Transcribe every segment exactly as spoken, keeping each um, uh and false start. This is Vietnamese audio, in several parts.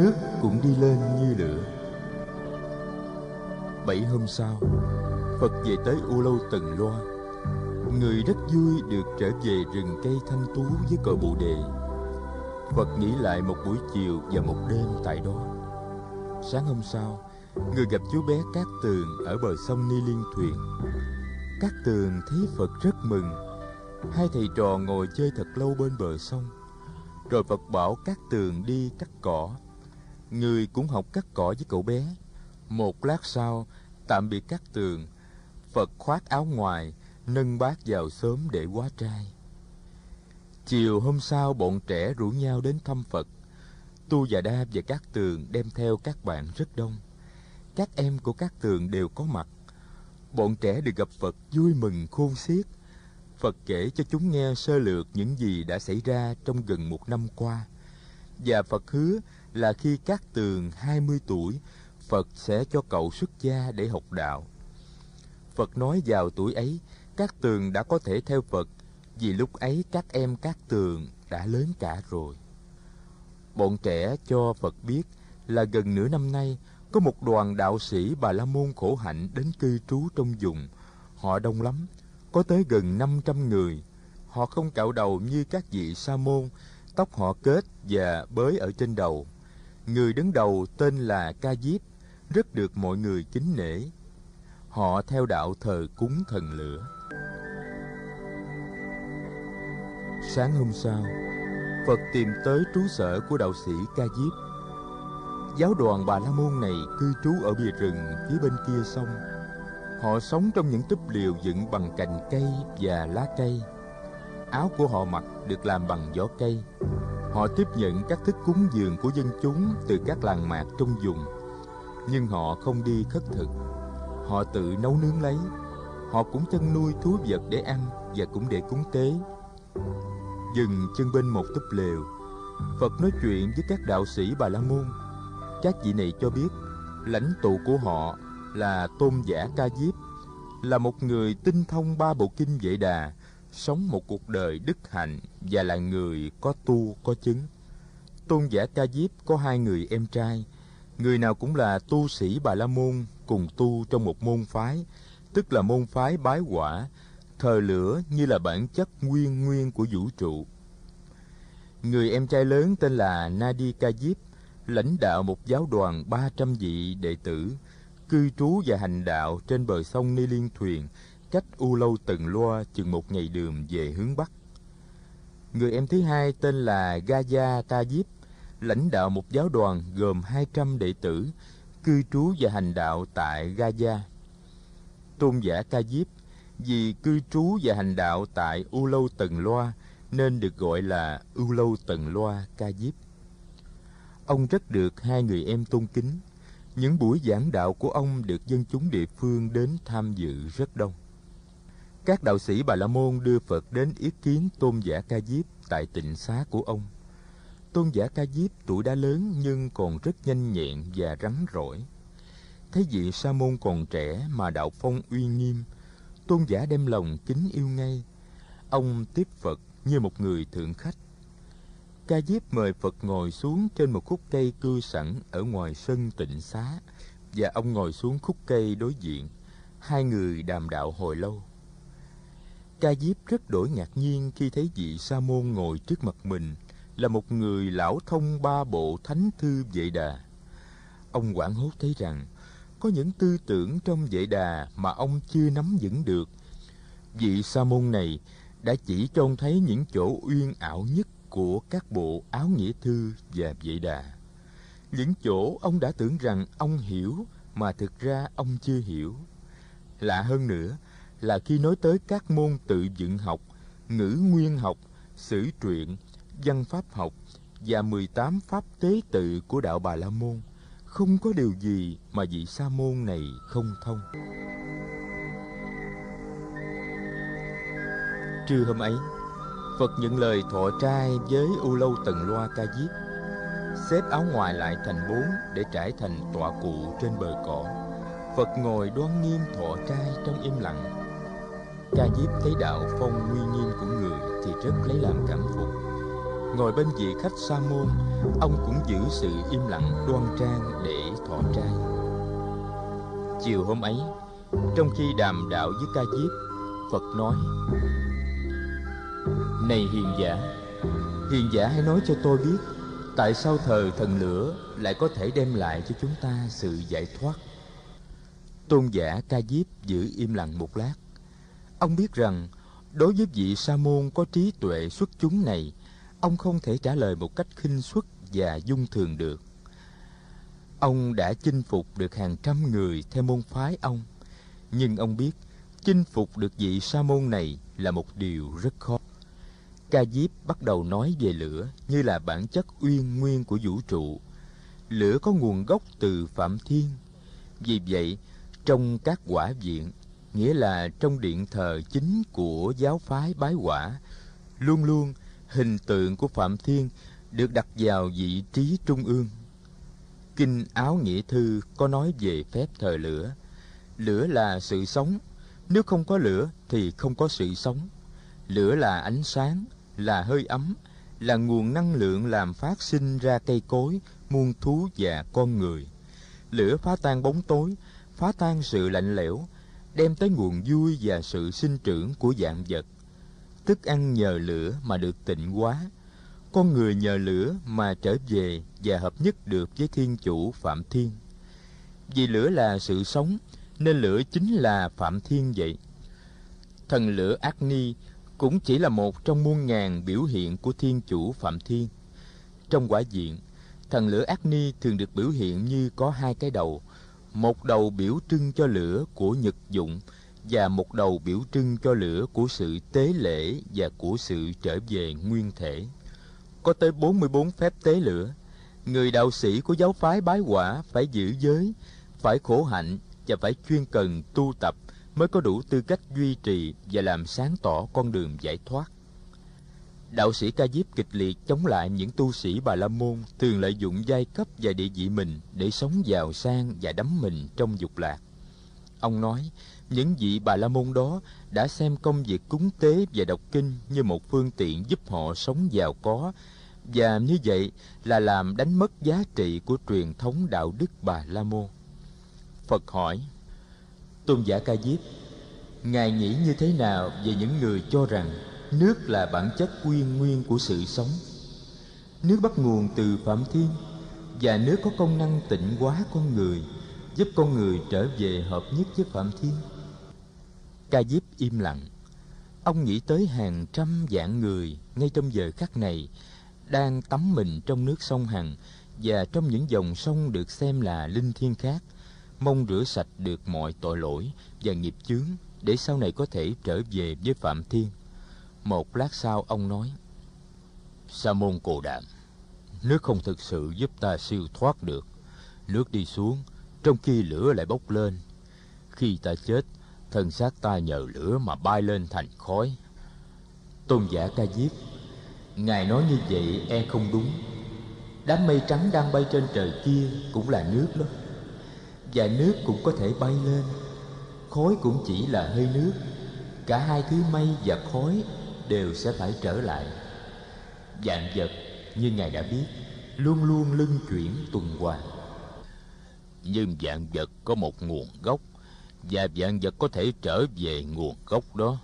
nước cũng đi lên như lửa. Bảy hôm sau, Phật về tới U Lâu Tần Loa. Người rất vui được trở về rừng cây thanh tú với cội Bồ đề. Phật nghỉ lại một buổi chiều và một đêm tại đó. Sáng hôm sau, người gặp chú bé Cát Tường ở bờ sông Ni Liên Thuyền. Cát Tường thấy Phật rất mừng. Hai thầy trò ngồi chơi thật lâu bên bờ sông. Rồi Phật bảo Cát Tường đi cắt cỏ. Người cũng học cắt cỏ với cậu bé. Một lát sau, tạm biệt Cát Tường, Phật khoác áo ngoài, nâng bát vào sớm để quá trai. Chiều hôm sau, bọn trẻ rủ nhau đến thăm Phật. Tu và Đa và Cát Tường đem theo các bạn rất đông. Các em của Cát Tường đều có mặt. Bọn trẻ được gặp Phật vui mừng khôn xiết. Phật kể cho chúng nghe sơ lược những gì đã xảy ra trong gần một năm qua. Và Phật hứa là khi Cát Tường hai mươi tuổi, Phật sẽ cho cậu xuất gia để học đạo. Phật nói vào tuổi ấy, Cát Tường đã có thể theo Phật, vì lúc ấy các em Cát Tường đã lớn cả rồi. Bọn trẻ cho Phật biết là gần nửa năm nay, có một đoàn đạo sĩ Bà La Môn khổ hạnh đến cư trú trong vùng. Họ đông lắm, có tới gần năm trăm người. Họ không cạo đầu như các vị sa môn, tóc họ kết và bới ở trên đầu. Người đứng đầu tên là Ca Diếp, rất được mọi người kính nể. Họ theo đạo thờ cúng thần lửa. Sáng hôm sau, Phật tìm tới trú sở của đạo sĩ Ca Diếp. Giáo đoàn Bà La Môn này cư trú ở bìa rừng phía bên kia sông. Họ sống trong những túp liều dựng bằng cành cây và lá cây. Áo của họ mặc được làm bằng vỏ cây. Họ tiếp nhận các thức cúng dường của dân chúng từ các làng mạc trong vùng. Nhưng họ không đi khất thực. Họ tự nấu nướng lấy. Họ cũng chăn nuôi thú vật để ăn và cũng để cúng tế. Dừng chân bên một túp lều, Phật nói chuyện với các đạo sĩ Bà La Môn. Các vị này cho biết lãnh tụ của họ là tôn giả Ca Diếp, là một người tinh thông ba bộ kinh Vệ Đà, sống một cuộc đời đức hạnh và là người có tu có chứng. Tôn giả Ca Diếp có hai người em trai, người nào cũng là tu sĩ Bà La Môn, cùng tu trong một môn phái, tức là môn phái Bái Hỏa, thờ lửa như là bản chất nguyên nguyên của vũ trụ. Người em trai lớn tên là Na Di Ca Diếp, lãnh đạo một giáo đoàn ba trăm vị đệ tử, cư trú và hành đạo trên bờ sông Ni Liên Thuyền, cách U Lâu Tần Loa chừng một ngày đường về hướng Bắc. Người em thứ hai tên là Gaza Ca-diếp, lãnh đạo một giáo đoàn gồm hai trăm đệ tử, cư trú và hành đạo tại Gaza. Tôn giả Ca-diếp vì cư trú và hành đạo tại U Lâu Tần Loa nên được gọi là U Lâu Tần Loa Ca-diếp. Ông rất được hai người em tôn kính. Những buổi giảng đạo của ông được dân chúng địa phương đến tham dự rất đông. Các đạo sĩ Bà La Môn đưa Phật đến yết kiến tôn giả Ca Diếp tại tịnh xá của ông. Tôn giả Ca Diếp tuổi đã lớn nhưng còn rất nhanh nhẹn và rắn rỏi. Thấy vị sa môn còn trẻ mà đạo phong uy nghiêm, tôn giả đem lòng kính yêu ngay. Ông tiếp Phật như một người thượng khách. Ca Diếp mời Phật ngồi xuống trên một khúc cây cưa sẵn ở ngoài sân tịnh xá, và ông ngồi xuống khúc cây đối diện. Hai người đàm đạo hồi lâu. Ca Diếp rất đổi ngạc nhiên khi thấy vị sa môn ngồi trước mặt mình là một người lão thông ba bộ thánh thư Vệ Đà. Ông hoảng hốt thấy rằng có những tư tưởng trong Vệ Đà mà ông chưa nắm vững được. Vị sa môn này đã chỉ cho ông thấy những chỗ uyên ảo nhất của các bộ áo nghĩa thư và Vệ Đà, những chỗ ông đã tưởng rằng ông hiểu mà thực ra ông chưa hiểu. Lạ hơn nữa là khi nói tới các môn tự dựng học, ngữ nguyên học, sử truyện, văn pháp học và mười tám pháp tế tự của đạo Bà La Môn, không có điều gì mà vị sa môn này không thông. Trưa hôm ấy, Phật nhận lời thọ trai với U Lâu Tần Loa Ca Diếp, xếp áo ngoài lại thành bốn để trải thành tọa cụ trên bờ cỏ. Phật ngồi đoan nghiêm thọ trai trong im lặng. Ca Diếp thấy đạo phong uy nghiêm của người thì rất lấy làm cảm phục. ngồi bên vị khách sa môn, ông cũng giữ sự im lặng đoan trang để thọ trai. Chiều hôm ấy, trong khi đàm đạo với Ca Diếp, Phật nói: Này hiền giả, hiền giả hãy nói cho tôi biết, tại sao thờ thần lửa lại có thể đem lại cho chúng ta sự giải thoát? Tôn giả Ca Diếp giữ im lặng một lát. Ông biết rằng đối với vị sa môn có trí tuệ xuất chúng này, ông không thể trả lời một cách khinh suất và dung thường được. Ông đã chinh phục được hàng trăm người theo môn phái ông, nhưng ông biết chinh phục được vị sa môn này là một điều rất khó. Ca Diếp bắt đầu nói về lửa như là bản chất uyên nguyên của vũ trụ. Lửa có nguồn gốc từ Phạm Thiên. Vì vậy, trong các quả viện, nghĩa là trong điện thờ chính của giáo phái Bái Hỏa, luôn luôn hình tượng của Phạm Thiên được đặt vào vị trí trung ương. Kinh Áo Nghĩa Thư có nói về phép thờ lửa. Lửa là sự sống, nếu không có lửa thì không có sự sống. Lửa là ánh sáng, là hơi ấm, là nguồn năng lượng làm phát sinh ra cây cối, muôn thú và con người. Lửa phá tan bóng tối, phá tan sự lạnh lẽo, đem tới nguồn vui và sự sinh trưởng của vạn vật. Thức ăn nhờ lửa mà được tịnh hóa, con người nhờ lửa mà trở về và hợp nhất được với Thiên Chủ Phạm Thiên. Vì lửa là sự sống, nên lửa chính là Phạm Thiên vậy. Thần lửa Ác Ni cũng chỉ là một trong muôn ngàn biểu hiện của Thiên Chủ Phạm Thiên. Trong quả diện, thần lửa Ác Ni thường được biểu hiện như có hai cái đầu, một đầu biểu trưng cho lửa của nhật dụng và một đầu biểu trưng cho lửa của sự tế lễ và của sự trở về nguyên thể. Có tới bốn mươi bốn phép tế lửa. Người đạo sĩ của giáo phái Bái Hỏa phải giữ giới, phải khổ hạnh và phải chuyên cần tu tập mới có đủ tư cách duy trì và làm sáng tỏ con đường giải thoát. Đạo sĩ Ca Diếp kịch liệt chống lại những tu sĩ Bà La Môn thường lợi dụng giai cấp và địa vị mình để sống giàu sang và đắm mình trong dục lạc. Ông nói, những vị Bà La Môn đó đã xem công việc cúng tế và đọc kinh như một phương tiện giúp họ sống giàu có, và như vậy là làm đánh mất giá trị của truyền thống đạo đức Bà La Môn. Phật hỏi: Tôn giả Ca Diếp, ngài nghĩ như thế nào về những người cho rằng nước là bản chất uyên nguyên của sự sống? Nước bắt nguồn từ Phạm Thiên, và nước có công năng tịnh hóa con người, giúp con người trở về hợp nhất với Phạm Thiên. Ca Diếp im lặng. Ông nghĩ tới hàng trăm vạn người ngay trong giờ khắc này đang tắm mình trong nước sông Hằng và trong những dòng sông được xem là linh thiêng khác, mong rửa sạch được mọi tội lỗi và nghiệp chướng để sau này có thể trở về với Phạm Thiên. Một lát sau ông nói: Sa môn Cồ Đàm, nước không thực sự giúp ta siêu thoát được. Nước đi xuống trong khi lửa lại bốc lên. Khi ta chết, thân xác ta nhờ lửa mà bay lên thành khói. Tôn giả Ca Diếp, ngài nói như vậy e không đúng. Đám mây trắng đang bay trên trời kia cũng là nước đó, và nước cũng có thể bay lên. Khói cũng chỉ là hơi nước. Cả hai thứ mây và khói đều sẽ phải trở lại. Vạn vật, như ngài đã biết, luôn luôn luân chuyển tuần hoàn. Nhưng vạn vật có một nguồn gốc, và vạn vật có thể trở về nguồn gốc đó.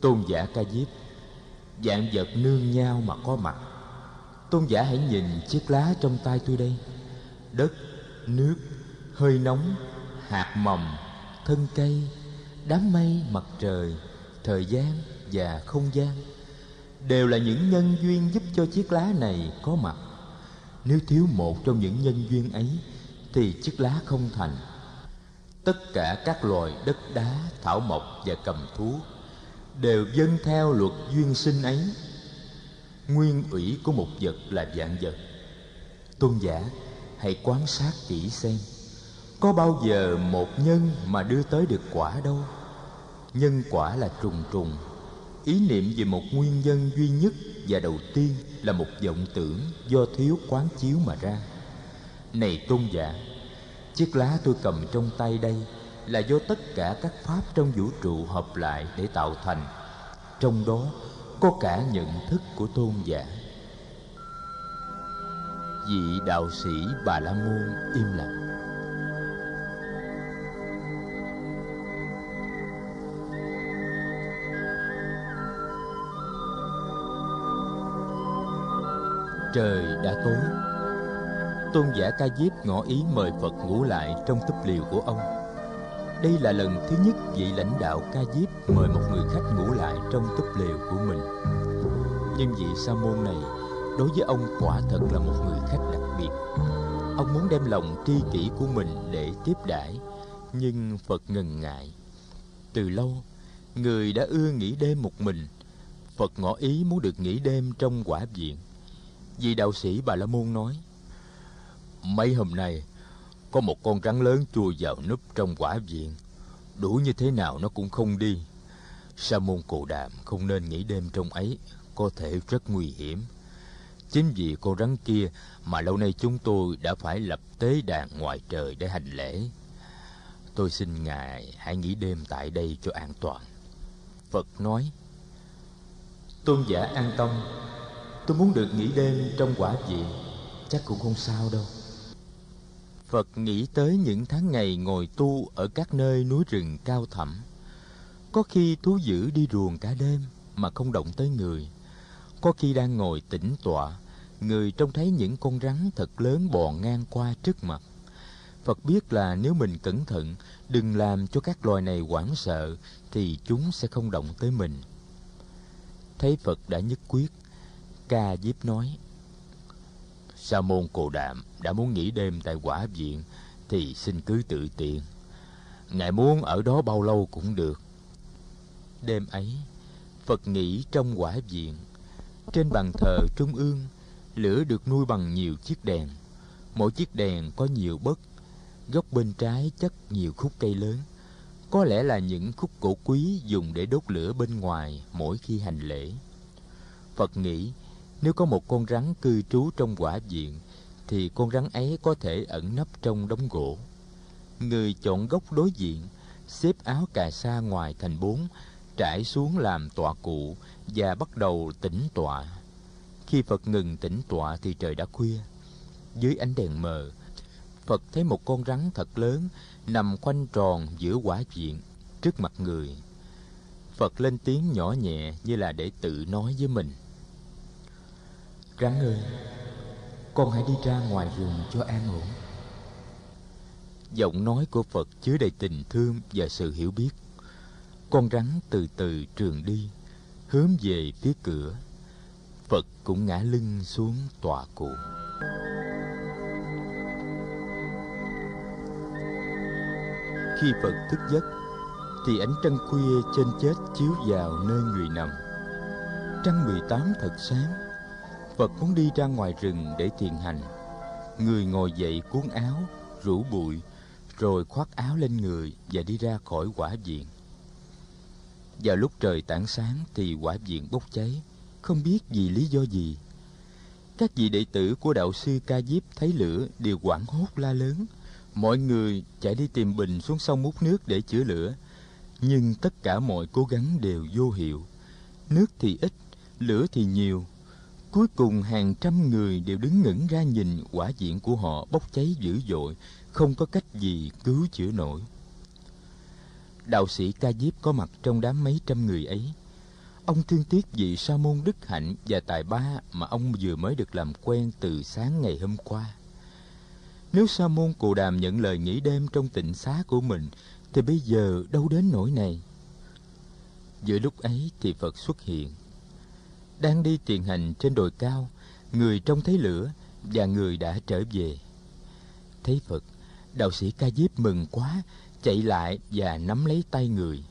Tôn giả Ca Diếp, vạn vật nương nhau mà có mặt. Tôn giả hãy nhìn chiếc lá trong tay tôi đây. Đất, nước, hơi nóng, hạt mầm, thân cây, đám mây, mặt trời, thời gian và không gian đều là những nhân duyên giúp cho chiếc lá này có mặt. Nếu thiếu một trong những nhân duyên ấy thì chiếc lá không thành. Tất cả các loài đất đá, thảo mộc và cầm thú đều vâng theo luật duyên sinh ấy. Nguyên ủy của một vật là vạn vật. Tôn giả hãy quan sát kỹ xem, có bao giờ một nhân mà đưa tới được quả đâu. Nhân quả là trùng trùng. Ý niệm về một nguyên nhân duy nhất và đầu tiên là một vọng tưởng do thiếu quán chiếu mà ra. Này tôn giả, chiếc lá tôi cầm trong tay đây là do tất cả các pháp trong vũ trụ hợp lại để tạo thành. Trong đó có cả nhận thức của tôn giả. Vị đạo sĩ Bà La Môn im lặng. Trời đã tối. Tôn giả Ca Diếp ngỏ ý mời Phật ngủ lại trong túp liều của ông. Đây là lần thứ nhất vị lãnh đạo Ca Diếp mời một người khách ngủ lại trong túp liều của mình. Nhưng vị sa môn này đối với ông quả thật là một người khách đặc biệt. Ông muốn đem lòng tri kỷ của mình để tiếp đãi, nhưng Phật ngần ngại. Từ lâu, người đã ưa nghỉ đêm một mình. Phật ngỏ ý muốn được nghỉ đêm trong quả viện. Vị đạo sĩ Bà La Môn nói: Mấy hôm nay có một con rắn lớn chui vào núp trong quả viện, đuổi như thế nào nó cũng không đi. Sa môn Cồ Đàm không nên nghỉ đêm trong ấy, có thể rất nguy hiểm. Chính vì con rắn kia mà lâu nay chúng tôi đã phải lập tế đàn ngoài trời để hành lễ. Tôi xin ngài hãy nghỉ đêm tại đây cho an toàn. Phật nói: Tôn giả an tâm, tôi muốn được nghỉ đêm trong quả viện, chắc cũng không sao đâu. Phật nghĩ tới những tháng ngày ngồi tu ở các nơi núi rừng cao thẳm. Có khi thú dữ đi ruồng cả đêm mà không động tới người. Có khi đang ngồi tĩnh tọa, người trông thấy những con rắn thật lớn bò ngang qua trước mặt. Phật biết là nếu mình cẩn thận, đừng làm cho các loài này hoảng sợ, thì chúng sẽ không động tới mình. Thấy Phật đã nhất quyết, Ca Diếp nói: Sa môn Cồ Đàm đã muốn nghỉ đêm tại quả viện thì xin cứ tự tiện. Ngài muốn ở đó bao lâu cũng được. Đêm ấy, Phật nghỉ trong quả viện. Trên bàn thờ trung ương, lửa được nuôi bằng nhiều chiếc đèn. Mỗi chiếc đèn có nhiều bất. Góc bên trái chất nhiều khúc cây lớn. Có lẽ là những khúc cổ quý dùng để đốt lửa bên ngoài mỗi khi hành lễ. Phật nghĩ nếu có một con rắn cư trú trong quả viện thì con rắn ấy có thể ẩn nấp trong đống gỗ. Người chọn góc đối diện, xếp áo cà sa ngoài thành bốn, trải xuống làm tọa cụ và bắt đầu tĩnh tọa. Khi Phật ngừng tĩnh tọa thì trời đã khuya. Dưới ánh đèn mờ, Phật thấy một con rắn thật lớn nằm khoanh tròn giữa quả viện trước mặt người. Phật lên tiếng nhỏ nhẹ như là để tự nói với mình: Rắn ơi, con hãy đi ra ngoài rừng cho an ổn. Giọng nói của Phật chứa đầy tình thương và sự hiểu biết. Con rắn từ từ trườn đi, hướng về phía cửa. Phật cũng ngã lưng xuống tọa cụ. Khi Phật thức giấc thì ánh trăng khuya trên chết chiếu vào nơi người nằm. Trăng mười tám thật sáng. Phật muốn đi ra ngoài rừng để thiền hành. Người ngồi dậy cuốn áo, rũ bụi, rồi khoác áo lên người và đi ra khỏi quả viện. Vào lúc trời tảng sáng thì quả viện bốc cháy, không biết vì lý do gì. Các vị đệ tử của đạo sư Ca Diếp thấy lửa đều hoảng hốt la lớn. Mọi người chạy đi tìm bình xuống sông múc nước để chữa lửa, nhưng tất cả mọi cố gắng đều vô hiệu. Nước thì ít, lửa thì nhiều. Cuối cùng hàng trăm người đều đứng ngẩn ra nhìn quả viện của họ bốc cháy dữ dội, không có cách gì cứu chữa nổi. Đạo sĩ Ca Diếp có mặt trong đám mấy trăm người ấy. Ông thương tiếc vị sa môn đức hạnh và tài ba mà ông vừa mới được làm quen từ sáng ngày hôm qua. Nếu sa môn Cồ Đàm nhận lời nghỉ đêm trong tịnh xá của mình thì bây giờ đâu đến nỗi này. Giữa lúc ấy thì Phật xuất hiện. Đang đi thiền hành trên đồi cao, người trông thấy lửa và người đã trở về. Thấy Phật, đạo sĩ Ca Diếp mừng quá, chạy lại và nắm lấy tay người.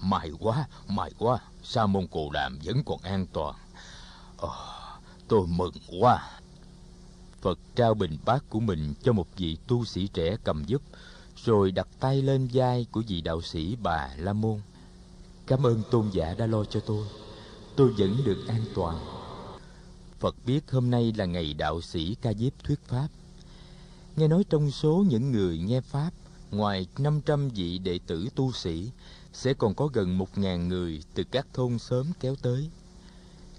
May quá, may quá, sa môn Cồ Đàm vẫn còn an toàn. Ồ, tôi mừng quá. Phật trao bình bát của mình cho một vị tu sĩ trẻ cầm giúp, rồi đặt tay lên vai của vị đạo sĩ Bà La Môn. Cảm ơn tôn giả đã lo cho tôi. Tôi vẫn được an toàn. Phật biết hôm nay là ngày đạo sĩ Ca Diếp thuyết pháp. Nghe nói trong số những người nghe pháp, ngoài năm trăm vị đệ tử tu sĩ, sẽ còn có gần một nghìn người từ các thôn xóm kéo tới.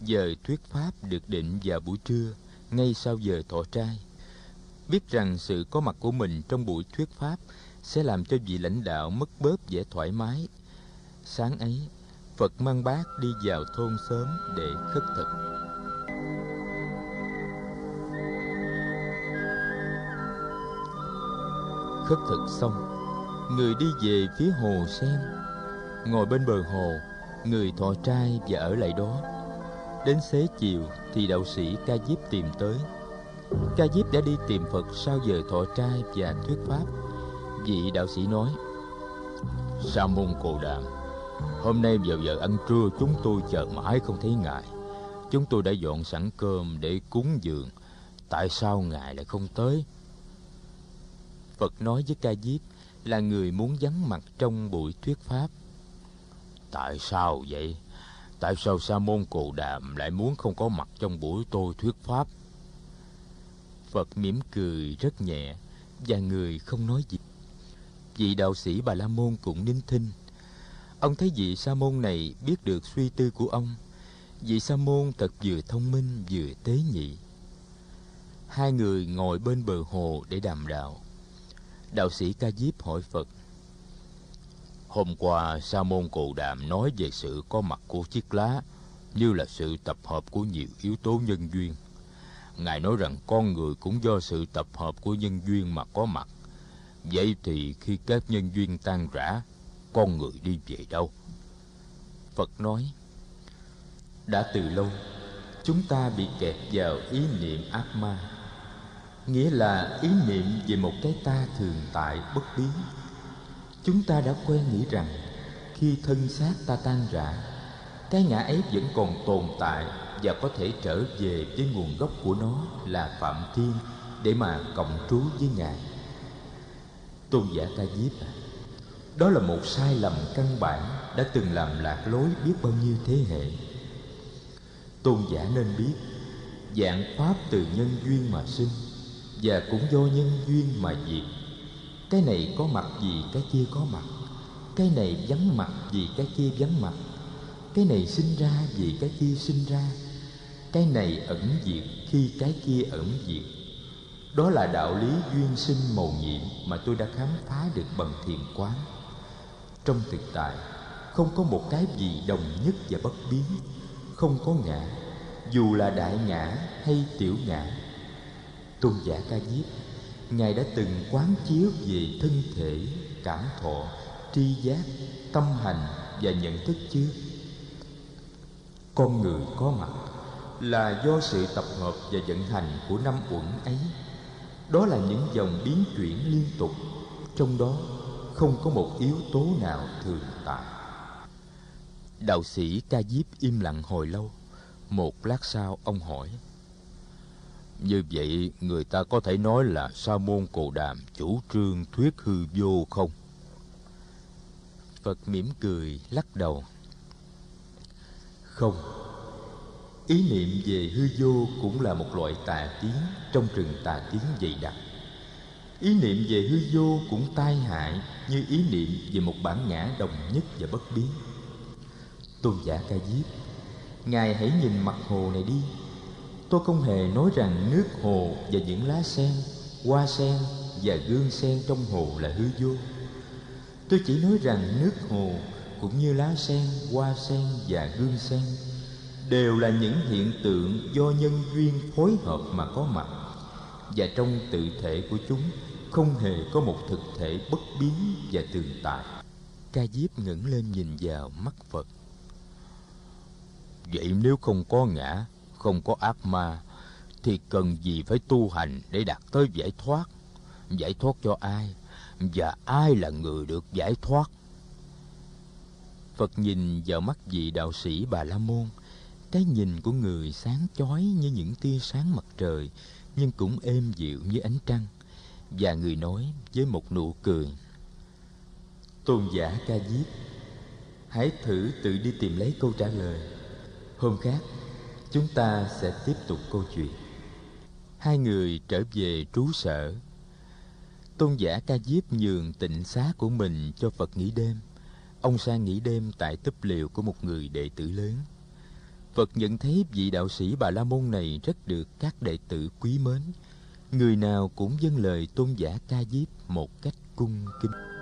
Giờ thuyết pháp được định vào buổi trưa, ngay sau giờ thọ trai. Biết rằng sự có mặt của mình trong buổi thuyết pháp sẽ làm cho vị lãnh đạo mất bớt vẻ thoải mái. Sáng ấy, Phật mang bát đi vào thôn xóm để khất thực. Khất thực xong, người đi về phía hồ sen. Ngồi bên bờ hồ, người thọ trai và ở lại đó. Đến xế chiều thì đạo sĩ Ca Diếp tìm tới. Ca Diếp đã đi tìm Phật sau giờ thọ trai và thuyết pháp. Vị đạo sĩ nói: Sa môn Cồ Đàm, hôm nay vào giờ ăn trưa chúng tôi chờ mãi không thấy ngài. Chúng tôi đã dọn sẵn cơm để cúng dường, tại sao ngài lại không tới? Phật nói với Ca Diếp là người muốn vắng mặt trong buổi thuyết pháp. Tại sao vậy? Tại sao Sa môn Cồ Đàm lại muốn không có mặt trong buổi tôi thuyết pháp? Phật mỉm cười rất nhẹ và người không nói gì. Vị đạo sĩ Bà La Môn cũng nín thinh. Ông thấy vị Sa môn này biết được suy tư của ông. Vị Sa môn thật vừa thông minh vừa tế nhị. Hai người ngồi bên bờ hồ để đàm đạo. Đạo sĩ Ca Diếp hỏi Phật: Hôm qua Sa môn Cồ Đàm nói về sự có mặt của chiếc lá như là sự tập hợp của nhiều yếu tố nhân duyên. Ngài nói rằng con người cũng do sự tập hợp của nhân duyên mà có mặt. Vậy thì khi các nhân duyên tan rã, con người đi về đâu? Phật nói: Đã từ lâu, chúng ta bị kẹt vào ý niệm ác ma, nghĩa là ý niệm về một cái ta thường tại bất biến. Chúng ta đã quen nghĩ rằng khi thân xác ta tan rã, cái ngã ấy vẫn còn tồn tại và có thể trở về với nguồn gốc của nó là Phạm Thiên để mà cộng trú với ngài. Tôn giả Ca Diếp à, đó là một sai lầm căn bản đã từng làm lạc lối biết bao nhiêu thế hệ. Tôn giả nên biết vạn pháp từ nhân duyên mà sinh và cũng do nhân duyên mà diệt. Cái này có mặt vì cái kia có mặt, cái này vắng mặt vì cái kia vắng mặt, cái này sinh ra vì cái kia sinh ra, cái này ẩn diệt khi cái kia ẩn diệt. Đó là đạo lý duyên sinh mầu nhiệm mà tôi đã khám phá được bằng thiền quán. Trong thực tại, không có một cái gì đồng nhất và bất biến, không có ngã, dù là đại ngã hay tiểu ngã. Tôn giả Ca Diếp, ngài đã từng quán chiếu về thân thể, cảm thọ, tri giác, tâm hành và nhận thức chứ? Con người có mặt là do sự tập hợp và vận hành của năm uẩn ấy. Đó là những dòng biến chuyển liên tục, trong đó không có một yếu tố nào thường tại. Đạo sĩ Ca Diếp im lặng hồi lâu. Một lát sau ông hỏi: Như vậy người ta có thể nói là Sa môn Cồ Đàm chủ trương thuyết hư vô không? Phật mỉm cười lắc đầu. Không, ý niệm về hư vô cũng là một loại tà kiến trong rừng tà kiến dày đặc. Ý niệm về hư vô cũng tai hại như ý niệm về một bản ngã đồng nhất và bất biến. Tôn giả Ca Diếp, ngài hãy nhìn mặt hồ này đi. Tôi không hề nói rằng nước hồ và những lá sen, hoa sen và gương sen trong hồ là hư vô. Tôi chỉ nói rằng nước hồ cũng như lá sen, hoa sen và gương sen đều là những hiện tượng do nhân duyên phối hợp mà có mặt. Và trong tự thể của chúng không hề có một thực thể bất biến và tồn tại. Ca Diếp ngẩng lên nhìn vào mắt Phật. Vậy nếu không có ngã, không có ác ma, thì cần gì phải tu hành để đạt tới giải thoát? Giải thoát cho ai? Và ai là người được giải thoát? Phật nhìn vào mắt vị đạo sĩ Bà La Môn. Cái nhìn của người sáng chói như những tia sáng mặt trời, nhưng cũng êm dịu như ánh trăng. Và người nói với một nụ cười: Tôn giả Ca Diếp, hãy thử tự đi tìm lấy câu trả lời. Hôm khác chúng ta sẽ tiếp tục câu chuyện. Hai người trở về trú sở. Tôn giả Ca Diếp nhường tịnh xá của mình cho Phật nghỉ đêm. Ông sang nghỉ đêm tại túp lều của một người đệ tử lớn. Phật nhận thấy vị đạo sĩ Bà La Môn này rất được các đệ tử quý mến, người nào cũng dâng lời tôn giả Ca Diếp một cách cung kính.